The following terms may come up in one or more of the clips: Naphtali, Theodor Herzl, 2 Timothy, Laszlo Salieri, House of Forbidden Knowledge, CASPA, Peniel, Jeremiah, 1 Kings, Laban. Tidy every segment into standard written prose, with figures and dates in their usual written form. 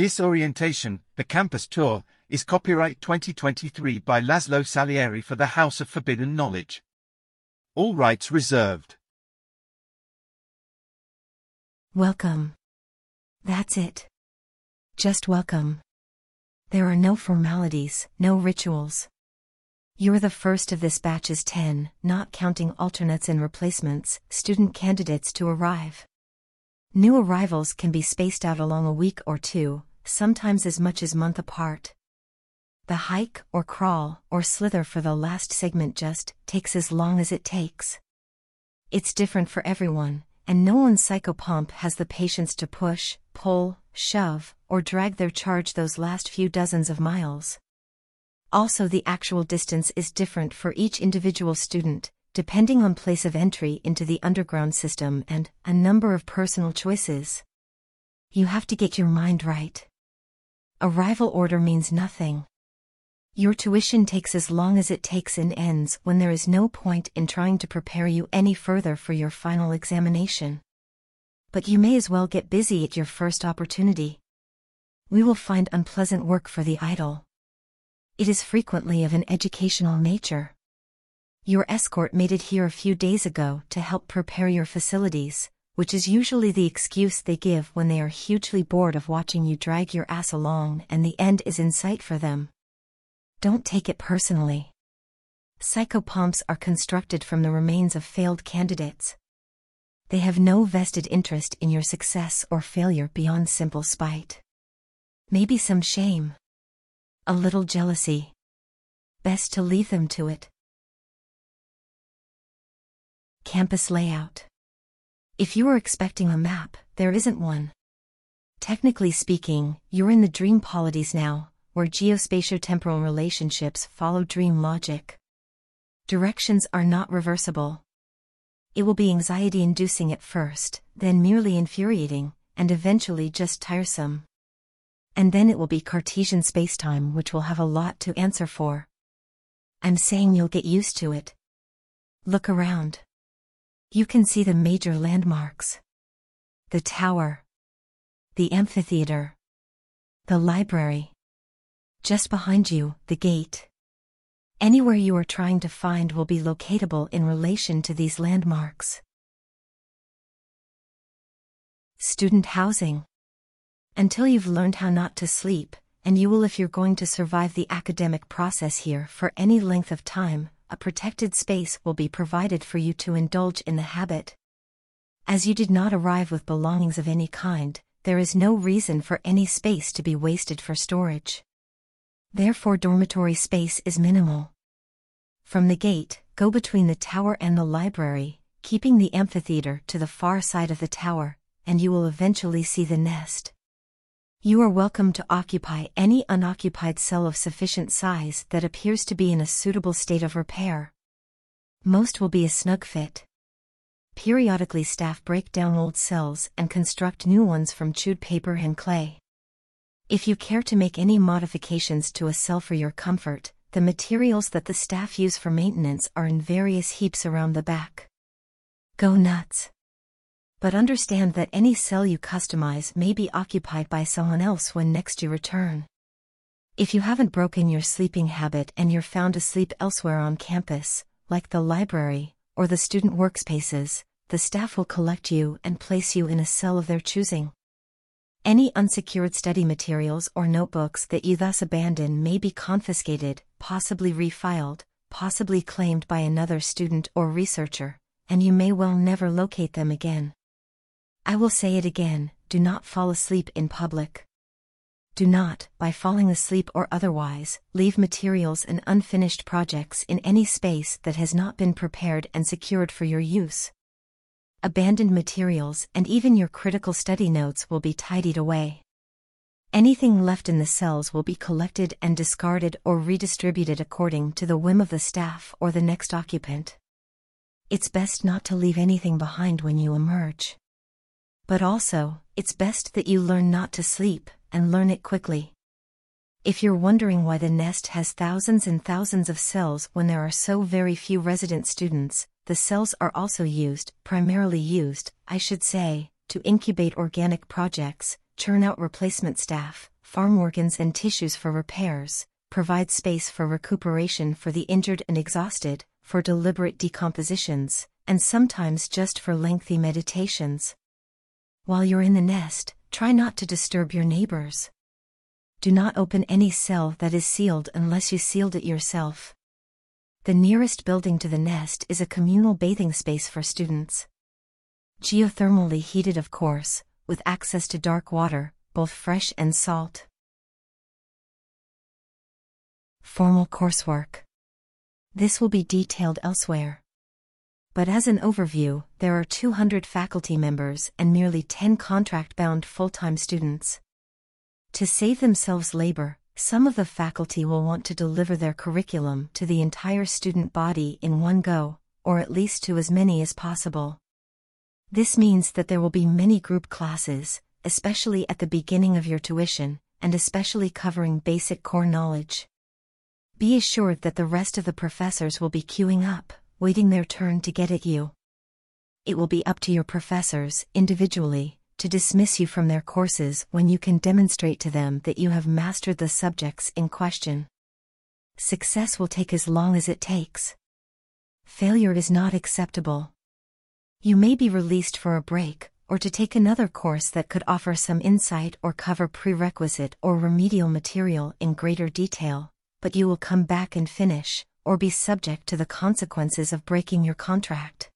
Disorientation, The Campus Tour, is copyright 2023 by Laszlo Salieri for the House of Forbidden Knowledge. All rights reserved. Welcome. That's it. Just welcome. There are no formalities, no rituals. You're the first of this batch's 10, not counting alternates and replacements, student candidates to arrive. New arrivals can be spaced out along a week or two, sometimes as much as a month apart. The hike, or crawl, or slither for the last segment just takes as long as it takes. It's different for everyone, and no one psychopomp has the patience to push, pull, shove, or drag their charge those last few dozens of miles. Also, the actual distance is different for each individual student, depending on place of entry into the underground system and a number of personal choices. You have to get your mind right. Arrival order means nothing. Your tuition takes as long as it takes and ends when there is no point in trying to prepare you any further for your final examination. But you may as well get busy at your first opportunity. We will find unpleasant work for the idle. It is frequently of an educational nature. Your escort made it here a few days ago to help prepare your facilities, which is usually the excuse they give when they are hugely bored of watching you drag your ass along and the end is in sight for them. Don't take it personally. Psychopomps are constructed from the remains of failed candidates. They have no vested interest in your success or failure beyond simple spite. Maybe some shame. A little jealousy. Best to leave them to it. Campus layout. If you are expecting a map, there isn't one. Technically speaking, you're in the dream polities now, where geospatiotemporal relationships follow dream logic. Directions are not reversible. It will be anxiety-inducing at first, then merely infuriating, and eventually just tiresome. And then it will be Cartesian spacetime, which will have a lot to answer for. I'm saying you'll get used to it. Look around. You can see the major landmarks. The tower. The amphitheater. The library. Just behind you, the gate. Anywhere you are trying to find will be locatable in relation to these landmarks. Student housing. Until you've learned how not to sleep, and you will if you're going to survive the academic process here for any length of time, a protected space will be provided for you to indulge in the habit. As you did not arrive with belongings of any kind, there is no reason for any space to be wasted for storage. Therefore, dormitory space is minimal. From the gate, go between the tower and the library, keeping the amphitheater to the far side of the tower, and you will eventually see the nest. You are welcome to occupy any unoccupied cell of sufficient size that appears to be in a suitable state of repair. Most will be a snug fit. Periodically, staff break down old cells and construct new ones from chewed paper and clay. If you care to make any modifications to a cell for your comfort, the materials that the staff use for maintenance are in various heaps around the back. Go nuts! But understand that any cell you customize may be occupied by someone else when next you return. If you haven't broken your sleeping habit and you're found asleep elsewhere on campus, like the library, or the student workspaces, the staff will collect you and place you in a cell of their choosing. Any unsecured study materials or notebooks that you thus abandon may be confiscated, possibly refiled, possibly claimed by another student or researcher, and you may well never locate them again. I will say it again, do not fall asleep in public. Do not, by falling asleep or otherwise, leave materials and unfinished projects in any space that has not been prepared and secured for your use. Abandoned materials and even your critical study notes will be tidied away. Anything left in the cells will be collected and discarded or redistributed according to the whim of the staff or the next occupant. It's best not to leave anything behind when you emerge. But also, it's best that you learn not to sleep, and learn it quickly. If you're wondering why the nest has thousands and thousands of cells when there are so very few resident students, the cells are also used, primarily used, I should say, to incubate organic projects, churn out replacement staff, farm organs and tissues for repairs, provide space for recuperation for the injured and exhausted, for deliberate decompositions, and sometimes just for lengthy meditations. While you're in the nest, try not to disturb your neighbors. Do not open any cell that is sealed unless you sealed it yourself. The nearest building to the nest is a communal bathing space for students. Geothermally heated, of course, with access to dark water, both fresh and salt. Formal coursework. This will be detailed elsewhere. But as an overview, there are 200 faculty members and merely 10 contract-bound full-time students. To save themselves labor, some of the faculty will want to deliver their curriculum to the entire student body in one go, or at least to as many as possible. This means that there will be many group classes, especially at the beginning of your tuition, and especially covering basic core knowledge. Be assured that the rest of the professors will be queuing up, waiting their turn to get at you. It will be up to your professors, individually, to dismiss you from their courses when you can demonstrate to them that you have mastered the subjects in question. Success will take as long as it takes. Failure is not acceptable. You may be released for a break, or to take another course that could offer some insight or cover prerequisite or remedial material in greater detail, but you will come back and finish, or be subject to the consequences of breaking your contract.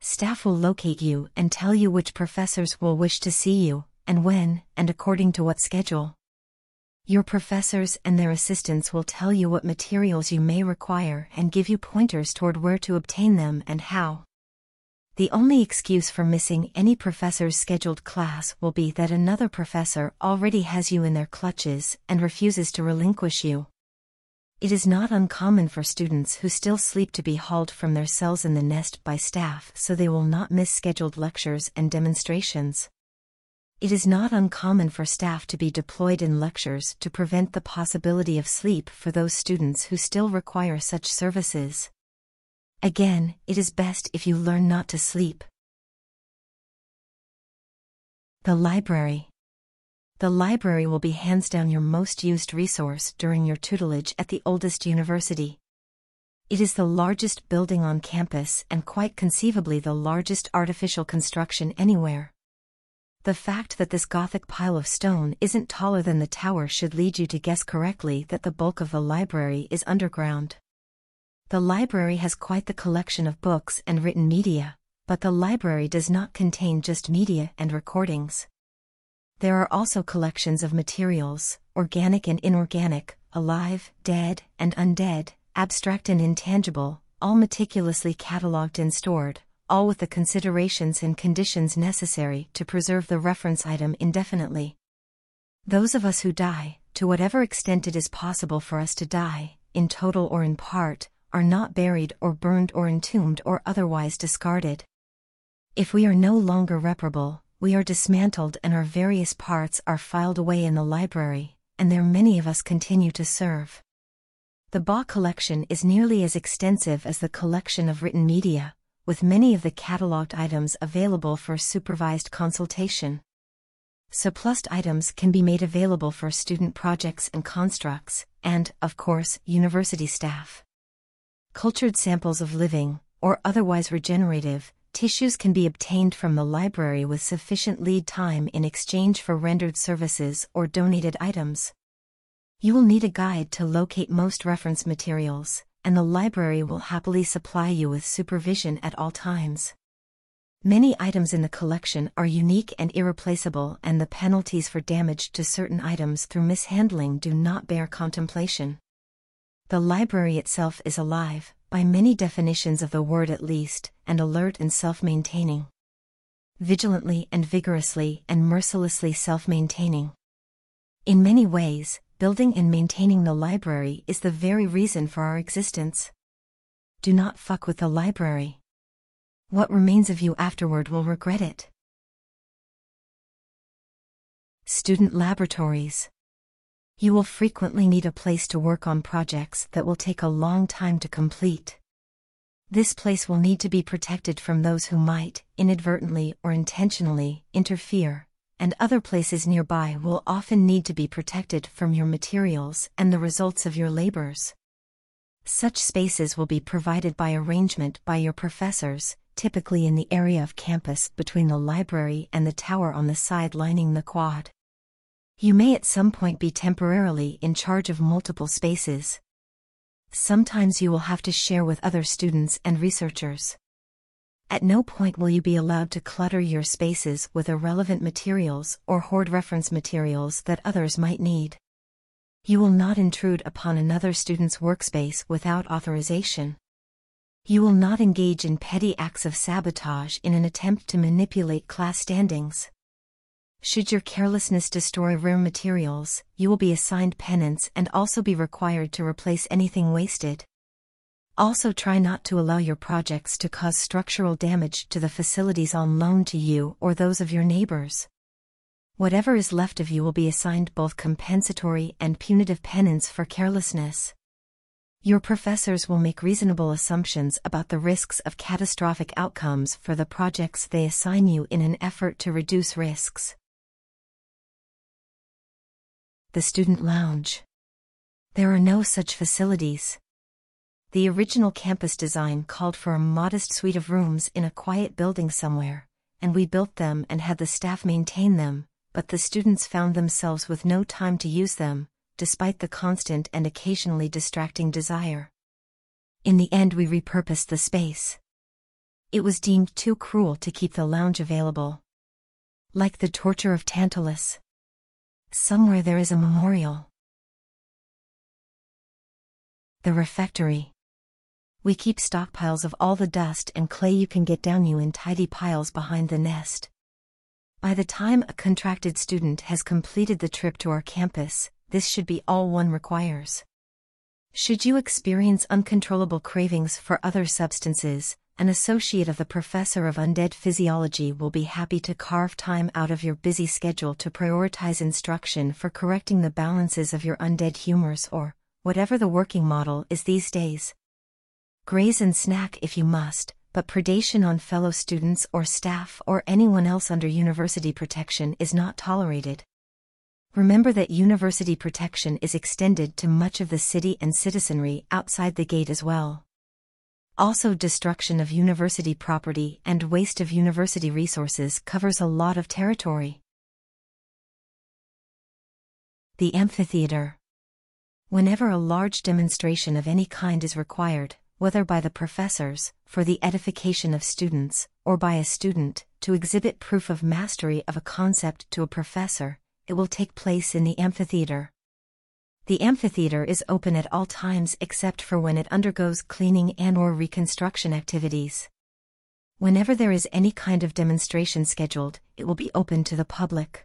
Staff will locate you and tell you which professors will wish to see you, and when, and according to what schedule. Your professors and their assistants will tell you what materials you may require and give you pointers toward where to obtain them and how. The only excuse for missing any professor's scheduled class will be that another professor already has you in their clutches and refuses to relinquish you. It is not uncommon for students who still sleep to be hauled from their cells in the nest by staff so they will not miss scheduled lectures and demonstrations. It is not uncommon for staff to be deployed in lectures to prevent the possibility of sleep for those students who still require such services. Again, it is best if you learn not to sleep. The library. The library will be hands down your most used resource during your tutelage at the oldest university. It is the largest building on campus and quite conceivably the largest artificial construction anywhere. The fact that this Gothic pile of stone isn't taller than the tower should lead you to guess correctly that the bulk of the library is underground. The library has quite the collection of books and written media, but the library does not contain just media and recordings. There are also collections of materials, organic and inorganic, alive, dead, and undead, abstract and intangible, all meticulously catalogued and stored, all with the considerations and conditions necessary to preserve the reference item indefinitely. Those of us who die, to whatever extent it is possible for us to die, in total or in part, are not buried or burned or entombed or otherwise discarded. If we are no longer reparable, we are dismantled and our various parts are filed away in the library, and there many of us continue to serve. The BA collection is nearly as extensive as the collection of written media, with many of the catalogued items available for supervised consultation. Surplused items can be made available for student projects and constructs, and, of course, university staff. Cultured samples of living, or otherwise regenerative, tissues can be obtained from the library with sufficient lead time in exchange for rendered services or donated items. You will need a guide to locate most reference materials, and the library will happily supply you with supervision at all times. Many items in the collection are unique and irreplaceable, and the penalties for damage to certain items through mishandling do not bear contemplation. The library itself is alive, by many definitions of the word at least, and alert and self-maintaining. Vigilantly and vigorously and mercilessly self-maintaining. In many ways, building and maintaining the library is the very reason for our existence. Do not fuck with the library. What remains of you afterward will regret it. Student laboratories. You will frequently need a place to work on projects that will take a long time to complete. This place will need to be protected from those who might, inadvertently or intentionally, interfere, and other places nearby will often need to be protected from your materials and the results of your labors. Such spaces will be provided by arrangement by your professors, typically in the area of campus between the library and the tower on the side lining the quad. You may at some point be temporarily in charge of multiple spaces. Sometimes you will have to share with other students and researchers. At no point will you be allowed to clutter your spaces with irrelevant materials or hoard reference materials that others might need. You will not intrude upon another student's workspace without authorization. You will not engage in petty acts of sabotage in an attempt to manipulate class standings. Should your carelessness destroy rare materials, you will be assigned penance and also be required to replace anything wasted. Also, try not to allow your projects to cause structural damage to the facilities on loan to you or those of your neighbors. Whatever is left of you will be assigned both compensatory and punitive penance for carelessness. Your professors will make reasonable assumptions about the risks of catastrophic outcomes for the projects they assign you in an effort to reduce risks. The Student Lounge. There are no such facilities. The original campus design called for a modest suite of rooms in a quiet building somewhere, and we built them and had the staff maintain them, but the students found themselves with no time to use them, despite the constant and occasionally distracting desire. In the end, we repurposed the space. It was deemed too cruel to keep the lounge available. Like the torture of Tantalus. Somewhere there is a memorial. The Refectory. We keep stockpiles of all the dust and clay you can get down you in tidy piles behind the nest. By the time a contracted student has completed the trip to our campus, this should be all one requires. Should you experience uncontrollable cravings for other substances, an associate of the professor of undead physiology will be happy to carve time out of your busy schedule to prioritize instruction for correcting the balances of your undead humors or whatever the working model is these days. Graze and snack if you must, but predation on fellow students or staff or anyone else under university protection is not tolerated. Remember that university protection is extended to much of the city and citizenry outside the gate as well. Also, destruction of university property and waste of university resources covers a lot of territory. The Amphitheater. Whenever a large demonstration of any kind is required, whether by the professors, for the edification of students, or by a student, to exhibit proof of mastery of a concept to a professor, it will take place in the amphitheater. The amphitheater is open at all times except for when it undergoes cleaning and/or reconstruction activities. Whenever there is any kind of demonstration scheduled, it will be open to the public.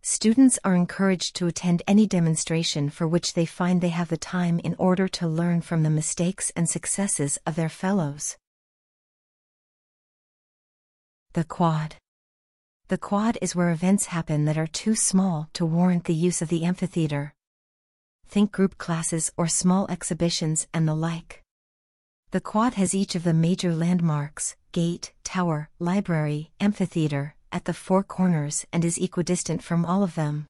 Students are encouraged to attend any demonstration for which they find they have the time in order to learn from the mistakes and successes of their fellows. The Quad. The Quad is where events happen that are too small to warrant the use of the amphitheater. Think group classes or small exhibitions and the like. The Quad has each of the major landmarks, gate, tower, library, amphitheater, at the four corners and is equidistant from all of them.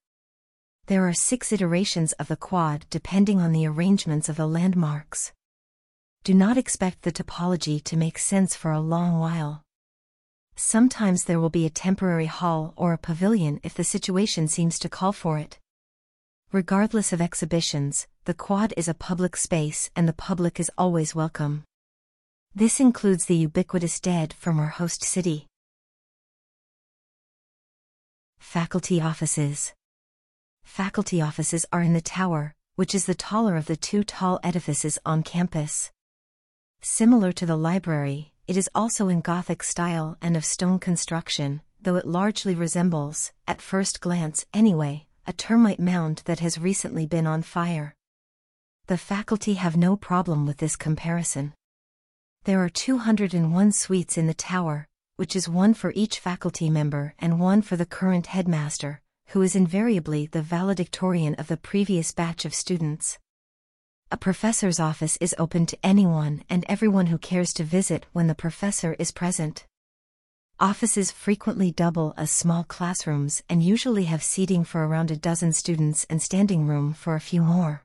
There are 6 iterations of the quad depending on the arrangements of the landmarks. Do not expect the topology to make sense for a long while. Sometimes there will be a temporary hall or a pavilion if the situation seems to call for it. Regardless of exhibitions, the quad is a public space and the public is always welcome. This includes the ubiquitous dead from our host city. Faculty offices. Faculty offices are in the tower, which is the taller of the 2 tall edifices on campus. Similar to the library, it is also in Gothic style and of stone construction, though it largely resembles, at first glance anyway, a termite mound that has recently been on fire. The faculty have no problem with this comparison. There are 201 suites in the tower, which is one for each faculty member and one for the current headmaster, who is invariably the valedictorian of the previous batch of students. A professor's office is open to anyone and everyone who cares to visit when the professor is present. Offices frequently double as small classrooms and usually have seating for around a dozen students and standing room for a few more.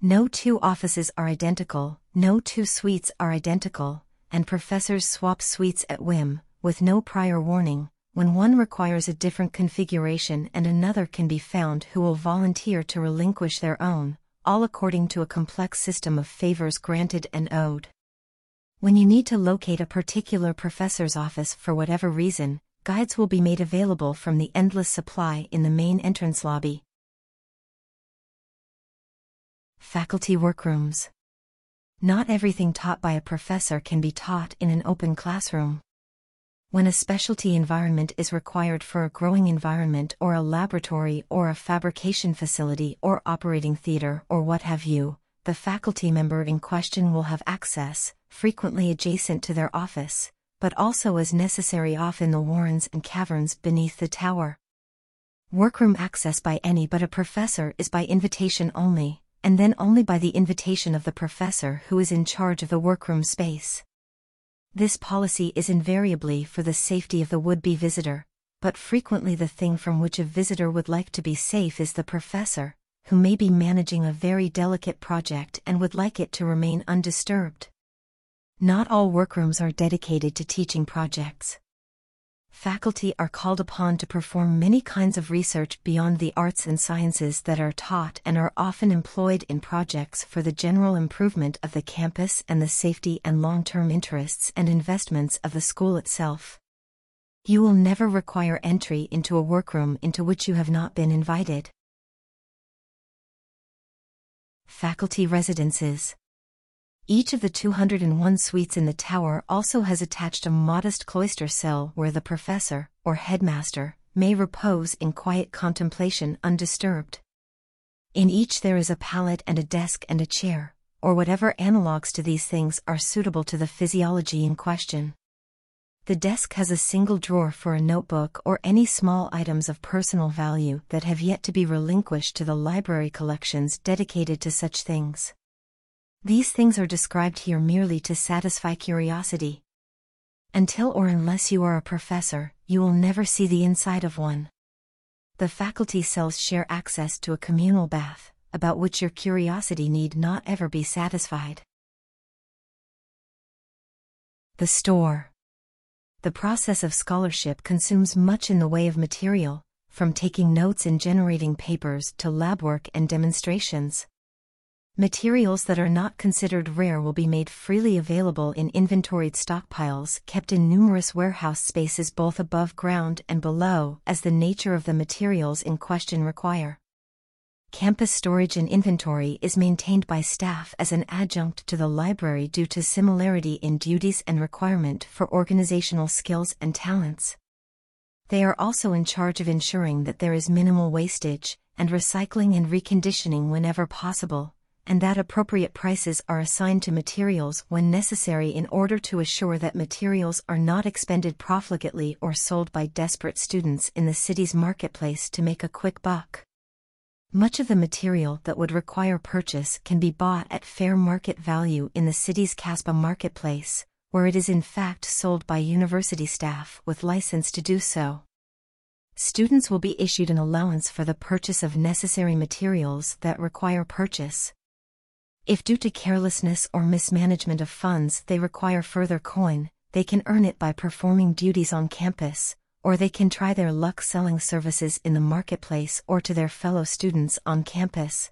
No two offices are identical, no two suites are identical, and professors swap suites at whim, with no prior warning, when one requires a different configuration and another can be found who will volunteer to relinquish their own, all according to a complex system of favors granted and owed. When you need to locate a particular professor's office for whatever reason, guides will be made available from the endless supply in the main entrance lobby. Faculty workrooms. Not everything taught by a professor can be taught in an open classroom. When a specialty environment is required for a growing environment or a laboratory or a fabrication facility or operating theater or what have you, the faculty member in question will have access, frequently adjacent to their office, but also as necessary off in the warrens and caverns beneath the tower. Workroom access by any but a professor is by invitation only, and then only by the invitation of the professor who is in charge of the workroom space. This policy is invariably for the safety of the would-be visitor, but frequently the thing from which a visitor would like to be safe is the professor, who may be managing a very delicate project and would like it to remain undisturbed. Not all workrooms are dedicated to teaching projects. Faculty are called upon to perform many kinds of research beyond the arts and sciences that are taught and are often employed in projects for the general improvement of the campus and the safety and long-term interests and investments of the school itself. You will never require entry into a workroom into which you have not been invited. Faculty residences. Each of the 201 suites in the tower also has attached a modest cloister cell where the professor, or headmaster, may repose in quiet contemplation undisturbed. In each there is a pallet and a desk and a chair, or whatever analogues to these things are suitable to the physiology in question. The desk has a single drawer for a notebook or any small items of personal value that have yet to be relinquished to the library collections dedicated to such things. These things are described here merely to satisfy curiosity. Until or unless you are a professor, you will never see the inside of one. The faculty cells share access to a communal bath, about which your curiosity need not ever be satisfied. The store. The process of scholarship consumes much in the way of material, from taking notes and generating papers to lab work and demonstrations. Materials that are not considered rare will be made freely available in inventoried stockpiles kept in numerous warehouse spaces both above ground and below, as the nature of the materials in question require. Campus storage and inventory is maintained by staff as an adjunct to the library due to similarity in duties and requirement for organizational skills and talents. They are also in charge of ensuring that there is minimal wastage, and recycling and reconditioning whenever possible, and that appropriate prices are assigned to materials when necessary in order to assure that materials are not expended profligately or sold by desperate students in the city's marketplace to make a quick buck. Much of the material that would require purchase can be bought at fair market value in the city's CASPA marketplace, where it is in fact sold by university staff with license to do so. Students will be issued an allowance for the purchase of necessary materials that require purchase. If due to carelessness or mismanagement of funds they require further coin, they can earn it by performing duties on campus, or they can try their luck selling services in the marketplace or to their fellow students on campus.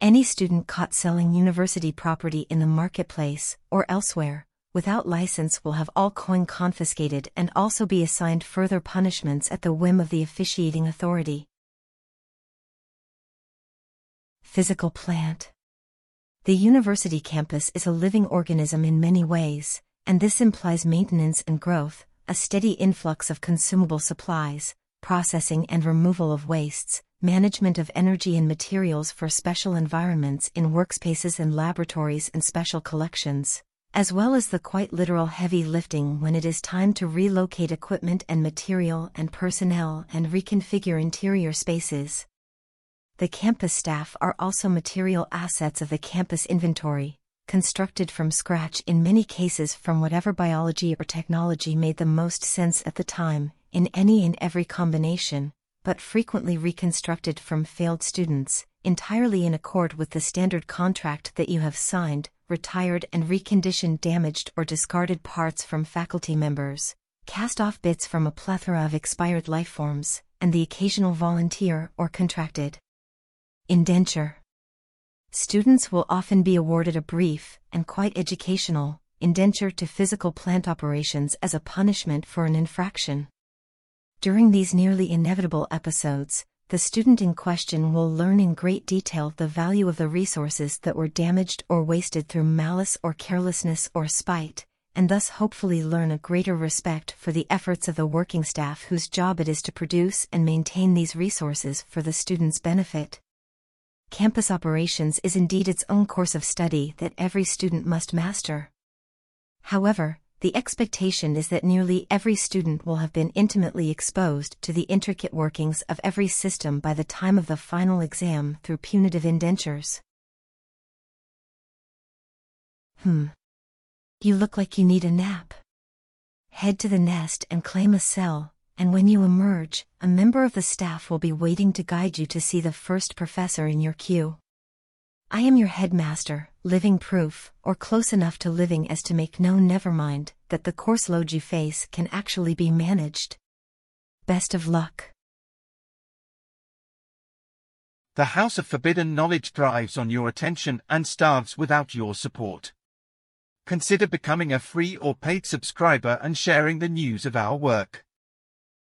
Any student caught selling university property in the marketplace, or elsewhere, without license will have all coin confiscated and also be assigned further punishments at the whim of the officiating authority. Physical plant. The university campus is a living organism in many ways, and this implies maintenance and growth, a steady influx of consumable supplies, processing and removal of wastes, management of energy and materials for special environments in workspaces and laboratories and special collections, as well as the quite literal heavy lifting when it is time to relocate equipment and material and personnel and reconfigure interior spaces. The campus staff are also material assets of the campus inventory, constructed from scratch in many cases from whatever biology or technology made the most sense at the time, in any and every combination, but frequently reconstructed from failed students, entirely in accord with the standard contract that you have signed, retired and reconditioned damaged or discarded parts from faculty members, cast-off bits from a plethora of expired lifeforms, and the occasional volunteer or contracted indenture. Students will often be awarded a brief, and quite educational, indenture to physical plant operations as a punishment for an infraction. During these nearly inevitable episodes, the student in question will learn in great detail the value of the resources that were damaged or wasted through malice or carelessness or spite, and thus hopefully learn a greater respect for the efforts of the working staff whose job it is to produce and maintain these resources for the students' benefit. Campus operations is indeed its own course of study that every student must master. However, the expectation is that nearly every student will have been intimately exposed to the intricate workings of every system by the time of the final exam through punitive indentures. You look like you need a nap. Head to the nest and claim a cell, and when you emerge, a member of the staff will be waiting to guide you to see the first professor in your queue. I am your headmaster, living proof, or close enough to living as to make no nevermind, that the course load you face can actually be managed. Best of luck. The House of Forbidden Knowledge thrives on your attention and starves without your support. Consider becoming a free or paid subscriber and sharing the news of our work.